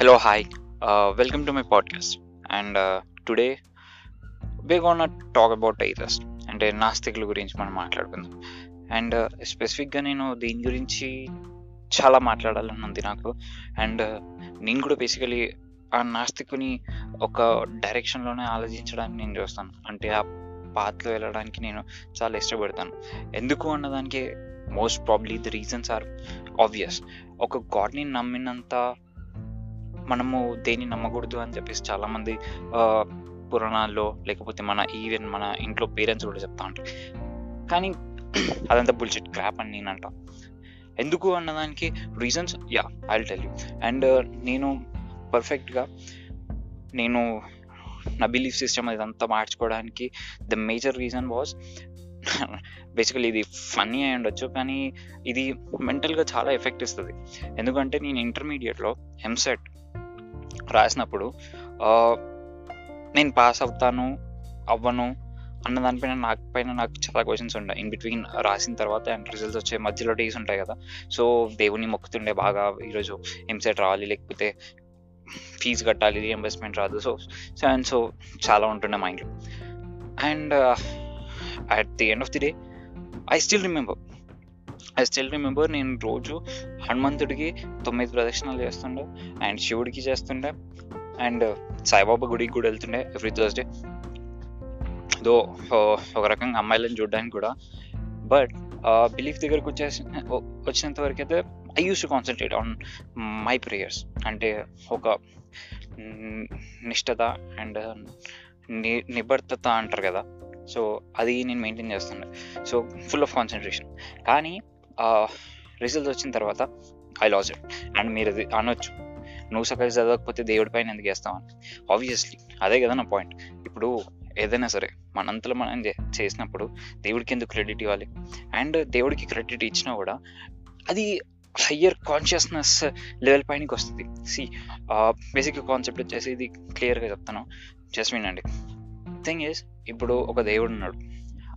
Hello, hi. Welcome to my podcast. And today we're gonna talk about atheists అంటే నాస్తికుల గురించి మనం మాట్లాడుకుందాం. And స్పెసిఫిక్గా నేను దీని గురించి చాలా మాట్లాడాలని ఉంది నాకు. అండ్ నేను కూడా బేసికలీ ఆ నాస్తికుని ఒక డైరెక్షన్లోనే ఆలోచించడానికి నేను చూస్తాను, అంటే ఆ పాత్రలో వెళ్ళడానికి నేను చాలా ఇష్టపడతాను. ఎందుకు అన్నదానికి most probably the reasons are obvious. ఒక గాడ్ని నమ్మినంత మనము దేన్ని నమ్మకూడదు అని చెప్పేసి చాలామంది పురాణాల్లో లేకపోతే మన ఇంట్లో పేరెంట్స్ కూడా చెప్తా ఉంటారు, కానీ అదంతా బుల్షిట్ క్రాప్ అని నేను అంటాను. ఎందుకు అన్నదానికి reasons yeah I will tell you. And నేను పర్ఫెక్ట్గా నేను నా బిలీఫ్ సిస్టమ్ అదంతా మార్చుకోవడానికి the major reason was basically, ఇది ఫన్నీ అయి ఉండొచ్చు కానీ ఇది మెంటల్గా చాలా ఎఫెక్ట్ ఇస్తుంది. ఎందుకంటే నేను ఇంటర్మీడియట్లో ఎంసెట్ రాసినప్పుడు నేను పాస్ అవ్వను అన్న దానిపైన నాకు చాలా క్వశ్చన్స్ ఉంటాయి. ఇన్ బిట్వీన్ రాసిన తర్వాత అండ్ రిజల్ట్స్ వచ్చే మధ్యలో డేస్ ఉంటాయి కదా, సో దేవుని మొక్కుతుండే బాగా, ఈరోజు ఎంసెట్ రావాలి లేకపోతే ఫీజు కట్టాలి, రీఎంబర్స్మెంట్ రాదు, సో చాలా ఉంటుండే మైండ్లో. And at the end of the day I still remember నేను రోజు హనుమంతుడికి 9 ప్రదక్షిణాలు చేస్తుండే, అండ్ శివుడికి చేస్తుండే, అండ్ సాయిబాబా గుడికి కూడా వెళ్తుండే ఎవ్రీ థర్స్డే, దో ఒక రకంగా అమ్మాయిలను చూడడానికి కూడా. బట్ బిలీఫ్ దగ్గరకు వచ్చినంత వరకు అయితే I use to concentrate on my prayers, అంటే ఒక నిష్టత అండ్ నిబద్ధత అంటారు కదా, సో అది నేను మెయింటైన్ చేస్తుండే, సో ఫుల్ ఆఫ్ కాన్సన్ట్రేషన్. కానీ రిజల్ట్స్ వచ్చిన తర్వాత ఐ లాస్ ఇట్. అండ్ మీరు అది అనొచ్చు, నువ్వు సగం చదవకపోతే దేవుడి పైన ఎందుకు వేస్తావు అని. ఆబ్వియస్లీ అదే కదా నా పాయింట్. ఇప్పుడు ఏదైనా సరే మనంతలో మనం చేసినప్పుడు దేవుడికి ఎందుకు క్రెడిట్ ఇవ్వాలి? అండ్ దేవుడికి క్రెడిట్ ఇచ్చినా కూడా అది హయ్యర్ కాన్షియస్నెస్ లెవెల్ పైనకి వస్తుంది. సి బేసిక్ కాన్సెప్ట్ వచ్చేసి ఇది క్లియర్గా చెప్తాను, జస్ట్ వినండి. థింగ్ ఈజ్, ఇప్పుడు ఒక దేవుడు ఉన్నాడు,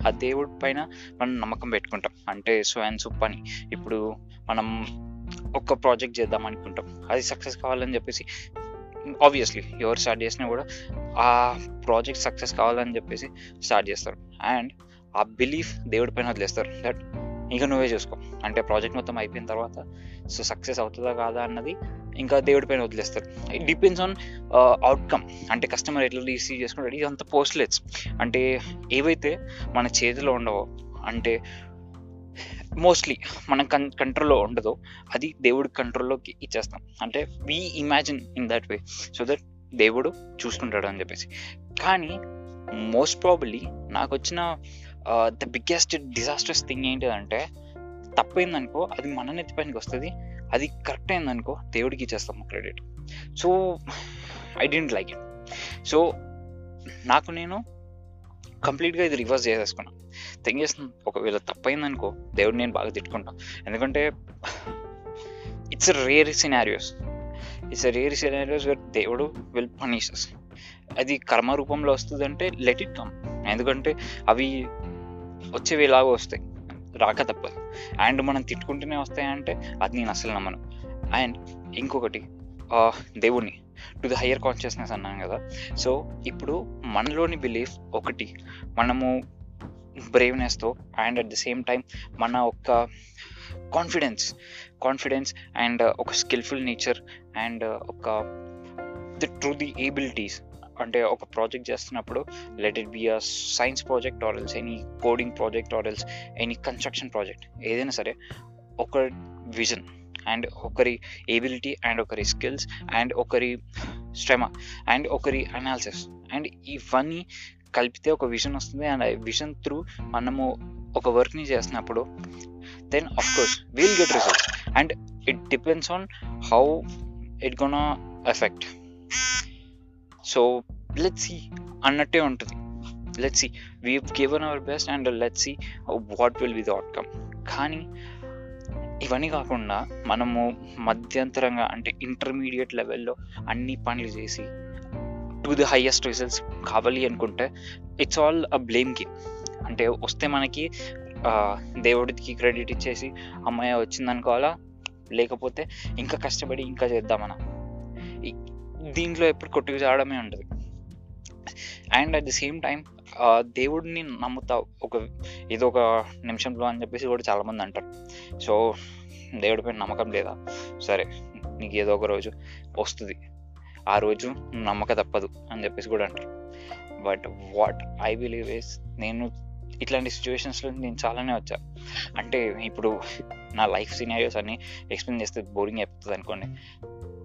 ఆ దేవుడి పైన మనం నమ్మకం పెట్టుకుంటాం, అంటే సో అండ్ సో పని. ఇప్పుడు మనం ఒక ప్రాజెక్ట్ చేద్దాం అనుకుంటాం, అది సక్సెస్ కావాలని చెప్పేసి ఆబ్వియస్లీ ఎవరు స్టార్ట్ చేసినా కూడా ఆ ప్రాజెక్ట్ సక్సెస్ కావాలని చెప్పేసి స్టార్ట్ చేస్తారు. అండ్ ఆ బిలీఫ్ దేవుడి పైన వదిలేస్తారు, దట్ ఇంకా నువ్వే చూసుకో, అంటే ప్రాజెక్ట్ మొత్తం అయిపోయిన తర్వాత సో సక్సెస్ అవుతుందా కాదా అన్నది ఇంకా దేవుడి పైన వదిలేస్తారు. ఇట్ డిపెండ్స్ ఆన్ అవుట్కమ్, అంటే కస్టమర్ ఎట్లా రిసీవ్ చేసుకుంటాడు, ఇది అంత పోస్ట్లెట్స్, అంటే ఏవైతే మన చేతిలో ఉండవో, అంటే మోస్ట్లీ మన కంట్రోల్లో ఉండదో అది దేవుడి కంట్రోల్లోకి ఇచ్చేస్తాం, అంటే we imagine in that way, so that దేవుడు చూసుకుంటాడు అని చెప్పేసి. కానీ మోస్ట్ ప్రాబబ్లీ నాకు వచ్చిన ద బిగ్గెస్ట్ డిజాస్టర్స్ థింగ్ ఏంటిదంటే, తప్పైందనుకో అది మన నెత్తి పైనకి వస్తుంది, అది కరెక్ట్ అయిందనుకో దేవుడికి ఇచ్చేస్తాము credit. So I don't like it. So నాకు నేను కంప్లీట్గా ఇది రివర్స్ చేసేసుకున్నాను. థింగ్ ఈజ్, ఒకవేళ తప్పైందనుకో దేవుడు నేను బాగా తిట్టుకుంటాను, ఎందుకంటే ఇట్స్ రేర్ సినారియోస్ దేవుడు విల్ పనిష్ us. అది కర్మ రూపంలో వస్తుందంటే లెట్ ఇట్ కమ్, ఎందుకంటే అవి వచ్చేవి ఎలాగో వస్తాయి, రాక తప్పదు. అండ్ మనం తిట్టుకుంటూనే వస్తాయంటే అది నేను అసలు నమ్మను. అండ్ ఇంకొకటి, దేవుడిని టు ద హయ్యర్ కాన్షియస్నెస్ అన్నాను కదా, సో ఇప్పుడు మనలోని బిలీఫ్ ఒకటి, మనము బ్రేవ్నెస్తో and at the same time మన ఒక కాన్ఫిడెన్స్ అండ్ ఒక స్కిల్ఫుల్ నేచర్ అండ్ ఒక ద ట్రూ ది ఏబిలిటీస్, అంటే ఒక ప్రాజెక్ట్ చేస్తున్నప్పుడు let it be a science project or else any coding project or else any construction project, ఏదైనా సరే ఒక విజన్ అండ్ ఒకరి ఏబిలిటీ అండ్ ఒకరి స్కిల్స్ అండ్ ఒకరి శ్రమ అండ్ ఒకరి అనాలిసిస్, అండ్ ఇవన్నీ కలిపితే ఒక విజన్ వస్తుంది. అండ్ ఆ విజన్ త్రూ మనము ఒక వర్క్ని చేసినప్పుడు then of course will get results. And it depends on how it gonna effect, so let's see అన్నట్టే ఉంటుంది. Let's see we given our best and let's see what will be the outcome. కానీ ఇవన్నీ కాకుండా మనము మధ్యంతరంగా, అంటే ఇంటర్మీడియట్ లెవెల్లో అన్ని పనులు చేసి టు ది హైయెస్ట్ రిజల్ట్స్ కావాలి అనుకుంటే it's all a blame game. అంటే వస్తే మనకి దేవుడికి క్రెడిట్ ఇచ్చేసి అమ్మాయి వచ్చిందనుకోవాలా, లేకపోతే ఇంకా కష్టపడి ఇంకా చేద్దామన్నా, దీంట్లో ఎప్పుడు కొట్టుకుచాడమే ఉంటుంది. And at the same time దేవుడిని నమ్ముతా ఒక ఇది ఒక నిమిషంలో అని చెప్పేసి కూడా చాలామంది అంటారు. సో దేవుడిపై నమ్మకం లేదా, సరే నీకు ఏదో ఒక రోజు వస్తుంది, ఆ రోజు నమ్మక తప్పదు అని చెప్పేసి కూడా అంటారు. But what I believe is, నేను ఇట్లాంటి సిచ్యువేషన్స్లో నేను చాలానే వచ్చా. అంటే ఇప్పుడు నా లైఫ్ సినారియోస్ అన్ని ఎక్స్ప్లెయిన్ చేస్తే బోరింగ్ అయిపోతుంది అనుకోండి,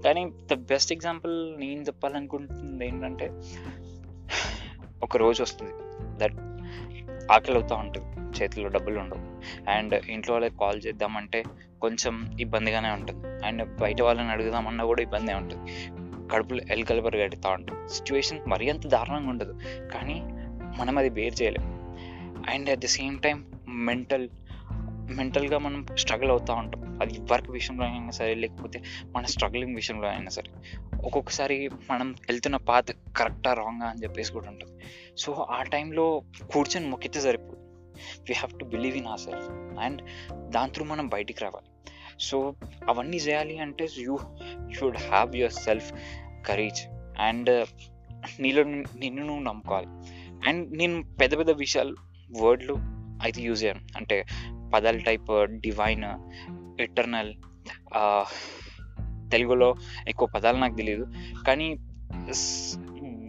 కానీ ద బెస్ట్ ఎగ్జాంపుల్ నేను చెప్పాలనుకుంటుంది ఏంటంటే, ఒక రోజు వస్తుంది దట్ ఆకలి అవుతూ ఉంటుంది, చేతిలో డబ్బులు ఉండవు, అండ్ ఇంట్లో వాళ్ళకి కాల్ చేద్దామంటే కొంచెం ఇబ్బందిగానే ఉంటుంది, అండ్ బయట వాళ్ళని అడుగుదామన్నా కూడా ఇబ్బందే ఉంటుంది, కడుపులో ఎలకలబరి కడుతూ ఉంటుంది. సిచ్యువేషన్ మరీ అంత దారుణంగా ఉండదు, కానీ మనం అది బేర్ చేయలేం. And at the same time మెంటల్గా మనం స్ట్రగుల్ అవుతూ ఉంటాం, అది వర్క్ విషయంలో అయినా సరే, లేకపోతే మన స్ట్రగులింగ్ విషయంలో అయినా సరే. ఒక్కొక్కసారి మనం వెళ్తున్న పాత్ కరెక్టా రాంగా అని చెప్పేసి కూడా ఉంటుంది. సో ఆ టైంలో కూర్చొని మొక్కితే సరిపోదు, we have to believe in our self and దాని త్రూ మనం బయటికి రావాలి. సో అవన్నీ చేయాలి అంటే you should have your self courage and నీలో నిన్ను నువ్వు నమ్ముకోవాలి. అండ్ నేను పెద్ద పెద్ద విషయాలు వర్డ్లు అయితే యూజ్ చేయను, అంటే పదాల టైప్ డివైన్, ఎటర్నల్, తెలుగులో ఎక్కువ పదాలు నాకు తెలియదు, కానీ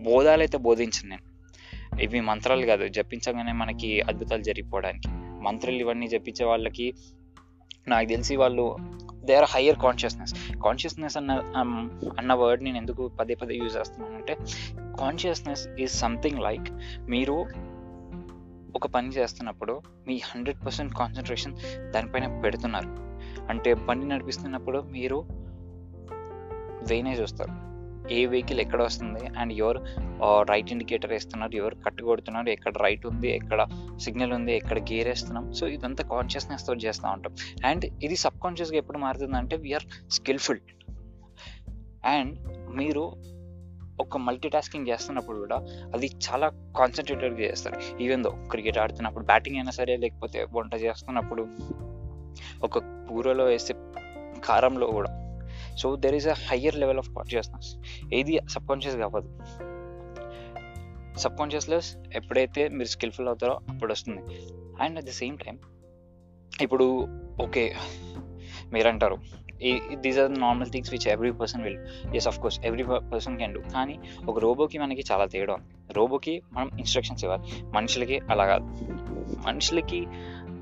బోధాలైతే బోధించను నేను. ఇవి మంత్రాలు కాదు, జపించగానే మనకి అద్భుతాలు జరిగిపోవడానికి మంత్రాలు ఇవన్నీ జపించే వాళ్ళకి నాకు తెలిసి వాళ్ళు దే ఆర్ హయ్యర్ కాన్షియస్నెస్ అన్న వర్డ్ నేను ఎందుకు పదే పదే యూజ్ చేస్తున్నాను అంటే, కాన్షియస్నెస్ ఈజ్ సంథింగ్ లైక్ మీరు ఒక పని చేస్తున్నప్పుడు మీ 100% కాన్సన్ట్రేషన్ దానిపైన పెడుతున్నారు. అంటే బండి నడిపిస్తున్నప్పుడు మీరు వేనే చూస్తారు, ఏ వెహికల్ ఎక్కడ వస్తుంది అండ్ ఎవరు రైట్ ఇండికేటర్ వేస్తున్నారు, ఎవరు కట్టు కొడుతున్నారు, ఎక్కడ రైట్ ఉంది, ఎక్కడ సిగ్నల్ ఉంది, ఎక్కడ గేర్ వేస్తున్నాం. సో ఇదంతా కాన్షియస్నెస్తో చేస్తూ ఉంటాం. అండ్ ఇది సబ్కాన్షియస్గా ఎప్పుడు మారుతుందంటే వీఆర్ స్కిల్ఫుల్. అండ్ మీరు ఒక మల్టీ టాస్కింగ్ చేస్తున్నప్పుడు కూడా అది చాలా కాన్సన్ట్రేటెడ్గా చేస్తారు. ఈవెందో క్రికెట్ ఆడుతున్నప్పుడు బ్యాటింగ్ అయినా సరే, లేకపోతే వంట చేస్తున్నప్పుడు, ఒక కూరలో వేసే కారంలో కూడా. So there is a higher level of consciousness, ఏది సబ్కాన్షియస్ కావదు. సబ్కాన్షియస్నెస్ ఎప్పుడైతే మీరు స్కిల్ఫుల్ అవుతారో అప్పుడు వస్తుంది. And at the same time ఇప్పుడు ఓకే మీరంటారు these are normal things which every person will, yes of course every person can do, కానీ ఒక రోబోకి మనకి చాలా తేడా ఉంది. రోబోకి మనం ఇన్స్ట్రక్షన్స్ ఇవ్వాలి, మనుషులకి అలా కాదు. మనుషులకి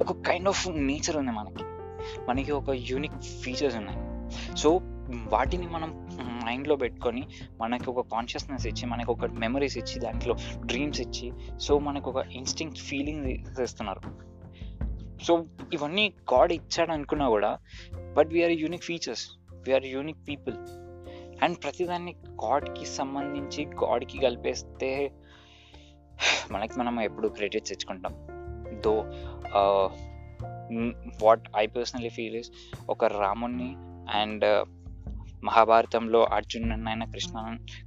ఒక కైండ్ ఆఫ్ నేచర్ ఉంది, మనకి ఒక యూనిక్ ఫీచర్స్ ఉన్నాయి. సో వాటిని మనం మైండ్లో పెట్టుకొని మనకి ఒక కాన్షియస్నెస్ ఇచ్చి, మనకు ఒక మెమరీస్ ఇచ్చి, దాంట్లో డ్రీమ్స్ ఇచ్చి, సో మనకు ఒక ఇన్స్టింక్ట్ ఫీలింగ్ ఇస్తున్నారు. సో ఇవన్నీ గాడ్ ఇచ్చాడు అనుకున్నా కూడా, but we are unique features, we are unique people. And ప్రతిదాన్ని గాడ్కి సంబంధించి గాడ్కి కలిపేస్తే మనకి మనం ఎప్పుడు క్రెడిట్స్ తెచ్చుకుంటాం. Though what I personally feel is, ఒక రాముణ్ణి అండ్ మహాభారతంలో అర్జునుడినైనా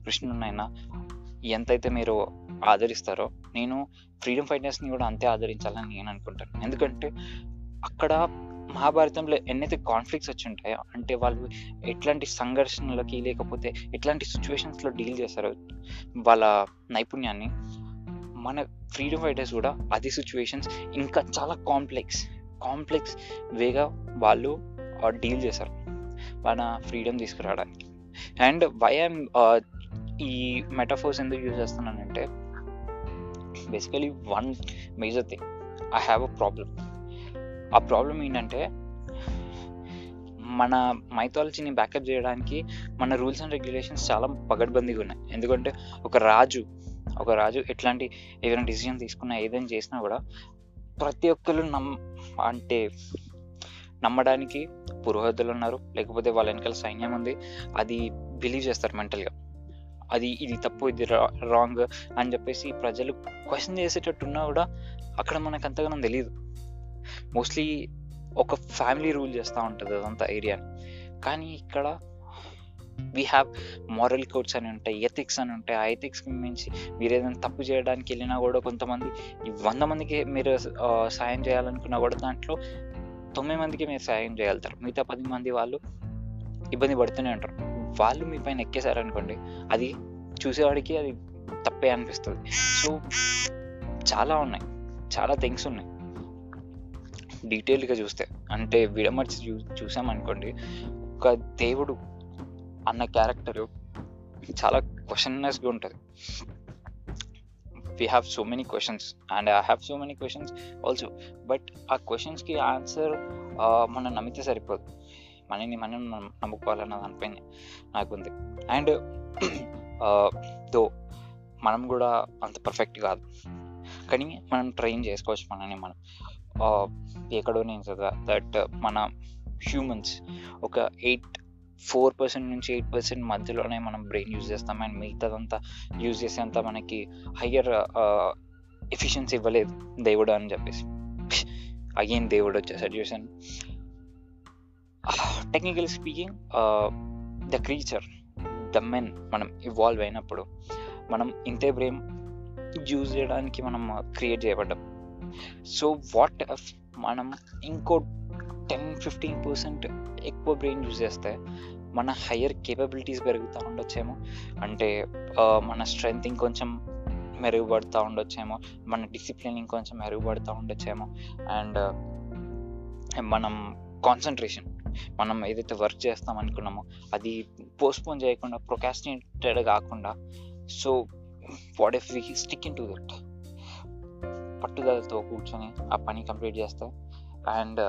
కృష్ణుడినైనా ఎంతైతే మీరు ఆదరిస్తారో, నేను ఫ్రీడమ్ ఫైటర్స్ని కూడా అంతే ఆదరించాలని నేను అనుకుంటాను. ఎందుకంటే అక్కడ మహాభారతంలో ఎన్నైతే కాన్ఫ్లిక్ట్స్ వచ్చి ఉంటాయో, అంటే వాళ్ళు ఎట్లాంటి సంఘర్షణలకి లేకపోతే ఎట్లాంటి సిచ్యువేషన్స్లో డీల్ చేస్తారో వాళ్ళ నైపుణ్యాన్ని, మన ఫ్రీడమ్ ఫైటర్స్ కూడా అదే సిచ్యువేషన్స్ ఇంకా చాలా కాంప్లెక్స్ వేగా వాళ్ళు డీల్ చేస్తారు మన ఫ్రీడమ్ తీసుకురావడానికి. అండ్ వై ఐఎమ్ ఈ మెటాఫోర్స్ ఎందుకు యూజ్ చేస్తున్నానంటే, basically one major thing, I have a problem. ఆ ప్రాబ్లం ఏంటంటే, మన మైథాలజీని బ్యాకప్ చేయడానికి మన రూల్స్ అండ్ రెగ్యులేషన్స్ చాలా పగడ్బందీగా ఉన్నాయి. ఎందుకంటే ఒక రాజు ఎట్లాంటి ఏదైనా డిసిజన్ తీసుకున్నా, ఏదైనా చేసినా కూడా ప్రతి ఒక్కరు నమ్మడానికి పురోహితులు ఉన్నారు, లేకపోతే వాళ్ళ వెనకాల సైన్యం ఉంది, అది బిలీవ్ చేస్తారు మెంటల్గా, ఇది తప్పు, ఇది రాంగ్ అని చెప్పేసి ప్రజలు క్వశ్చన్ చేసేటట్టున్నా కూడా అక్కడ మనకు అంతగానం తెలియదు. మోస్ట్లీ ఒక ఫ్యామిలీ రూల్ చేస్తూ ఉంటుంది అదంతా ఏరియాని. కానీ ఇక్కడ వీ హ్యావ్ మారల్ కోడ్స్ అని ఉంటాయి, ఎథిక్స్ అని ఉంటాయి. ఆ ఎథిక్స్కి మించి మీరు ఏదైనా తప్పు చేయడానికి వెళ్ళినా కూడా, కొంతమంది 100 మందికి మీరు సాయం చేయాలనుకున్నా కూడా దాంట్లో 9 మందికి మీరు సాయం చేయగలుగుతారు, మిగతా 10 మంది వాళ్ళు ఇబ్బంది పడుతూనే ఉంటారు. వాళ్ళు మీ పైన ఎక్కేశారనుకోండి అది చూసేవాడికి అది తప్పే అనిపిస్తుంది. సో చాలా ఉన్నాయి, చాలా థింగ్స్ ఉన్నాయి డీటెయిల్గా చూస్తే. అంటే విడమర్చి చూసామనుకోండి ఒక దేవుడు అన్న క్యారెక్టరు చాలా క్వశ్చన్నెస్గా ఉంటుంది. we have so many questions and I have so many questions also, but our questions ki answer mana namite saripadu, manini manam namukovalana anipindi nakundi. And though manam kuda anta perfect kaadu kani manam train chesukochu manani manam ekado nenu sada that mana humans oka 4% నుంచి 8% మధ్యలోనే మనం brain use చేస్తాం. And మిగతాదంతా use చేసేంత మనకి higher efficiency ఇవ్వలేదు దేవుడు అని చెప్పేసి అగైన్ దేవుడు వచ్చేసాడు చూసాను. Technical speaking the creature the men మనం ఇవాల్వ్ అయినప్పుడు మనం ఇంతే బ్రెయిన్ యూజ్ చేయడానికి మనం క్రియేట్ చేయబడ్డాం. సో వాట్ మనం ఇంకో 10-15% ఎక్కువ బ్రెయిన్ యూజ్ చేస్తే మన హయ్యర్ కేపబిలిటీస్ పెరుగుతూ ఉండొచ్చేమో, అంటే మన స్ట్రెంగ్త్ ఇంకొంచెం మెరుగుపడుతూ ఉండొచ్చేమో, మన డిసిప్లిన్ ఇంకొంచెం మెరుగుపడుతూ ఉండొచ్చేమో, అండ్ మనం కాన్సన్ట్రేషన్ మనం ఏదైతే వర్క్ చేస్తాం అనుకున్నామో అది పోస్ట్పోన్ చేయకుండా ప్రొకాస్టినేటెడ్ కాకుండా. So what if we stick in to that, పట్టుదలతో కూర్చొని ఆ పని కంప్లీట్ చేస్తే అండ్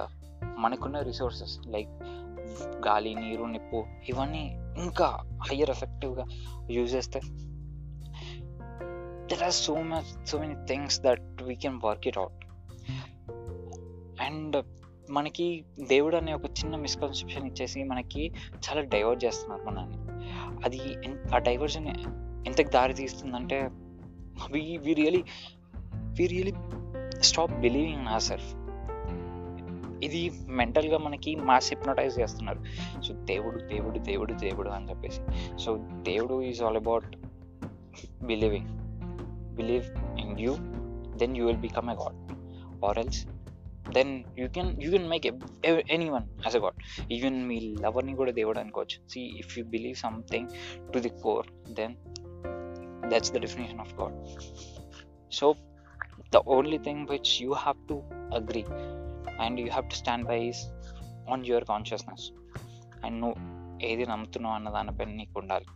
మనకున్న రిసోర్సెస్ లైక్ గాలి నీరు నిప్పు ఇవన్నీ ఇంకా హయ్యర్ ఎఫెక్టివ్గా యూజ్ చేస్తే there are so many things that we can work it out. And మనకి దేవుడు అనే ఒక చిన్న మిస్కన్సెప్షన్ ఇచ్చేసి మనకి చాలా డైవర్ట్ చేస్తున్నారు మనల్ని. అది ఆ డైవర్షన్ ఎంతకు దారి తీస్తుందంటే we really stop believing in our self. ఇది మెంటల్గా మనకి మాస్ హిప్నోటైజ్ చేస్తున్నారు. సో దేవుడు దేవుడు దేవుడు దేవుడు అని చెప్పేసి. సో దేవుడు is all about believing, believe in you then you will become a god, or else then you can make any one as a god. Even మీ లవర్ని కూడా దేవుడు అనుకోవచ్చు. See if you believe something to the core then that's the definition of God. So the only thing which you have to agree and you have to stand by is on your consciousness and no ఏది నమ్ముతున్నావు అన్న దానిపై నీకు ఉండాలి.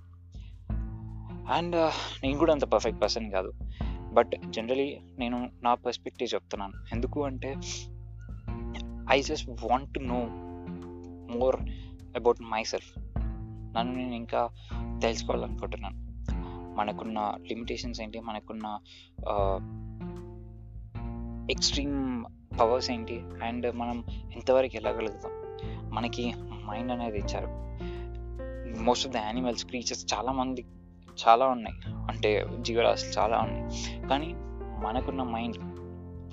And నేను కూడా అంత perfect person కాదు, but generally నేను నా పర్స్పెక్టివ్ చెప్తున్నాను. ఎందుకు అంటే I just want to know more about my self. నన్ను నేను ఇంకా తెలుసుకోవాలనుకుంటున్నాను. మనకున్న లిమిటేషన్స్ ఏంటి, మనకున్న ఎక్స్ట్రీమ్ పవర్స్ ఏంటి, అండ్ మనం ఎంతవరకు వెళ్ళగలుగుతాం. మనకి మైండ్ అనేది ఇచ్చారు. Most of the animals creatures చాలా ఉన్నాయి, అంటే జీవరాశులు చాలా ఉన్నాయి, కానీ మనకున్న మైండ్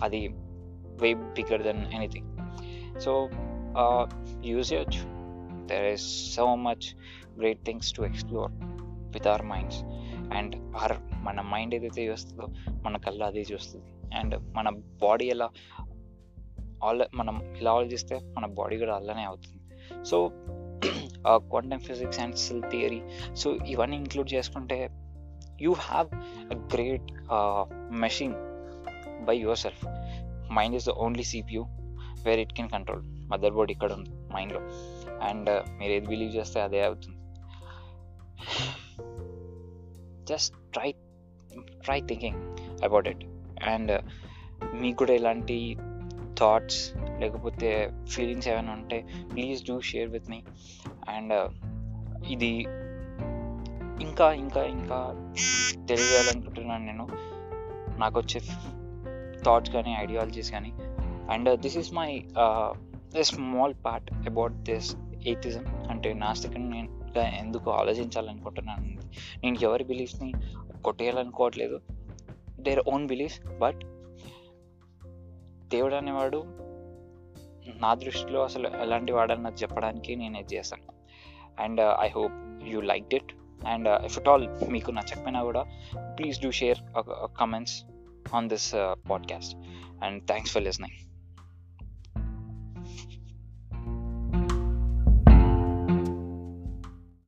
అది way bigger than anything. So use చేయొచ్చు. There is so much great things to explore with our minds. And మన మైండ్ ఏదైతే చూస్తుందో మన కళ్ళు అదే చూస్తుంది. అండ్ మన బాడీ ఎలా మనం ఇలా ఆలోచిస్తే మన బాడీ కూడా అలానే అవుతుంది. So quantum physics and cell theory, so ఇవన్నీ ఇంక్లూడ్ చేసుకుంటే you have a great machine by your self. Mind is the only CPU where it can control. Motherboard ఇక్కడ ఉంది మైండ్లో, అండ్ మీరు ఏది బిలీవ్ చేస్తే అదే అవుతుంది. Just try thinking about it. And మీకు కూడా ఇలాంటి థాట్స్ లేకపోతే ఫీలింగ్స్ ఏమైనా ఉంటే please do share with me. And ఇది ఇంకా ఇంకా ఇంకా తెలియజేయాలనుకుంటున్నాను నేను, నాకు వచ్చే థాట్స్ కానీ ఐడియాలజీస్ కానీ. And this is my small part about this atheism, అంటే నాస్తికం నేను ఎందుకు ఆలోచించాలనుకుంటున్నాను. నేను ఎవరి బిలీఫ్స్ని కొట్టేయాలనుకోవట్లేదు, దేర్ ఓన్ బిలీఫ్స్. బట్ దేవుడు అనేవాడు నా దృష్టిలో అసలు ఎలాంటి వాడన్నది చెప్పడానికి నేను ఇది చేశాను. And I hope you liked it. And if it all మీకు నచ్చకపోయినా కూడా please do share comments on this podcast. And thanks for listening.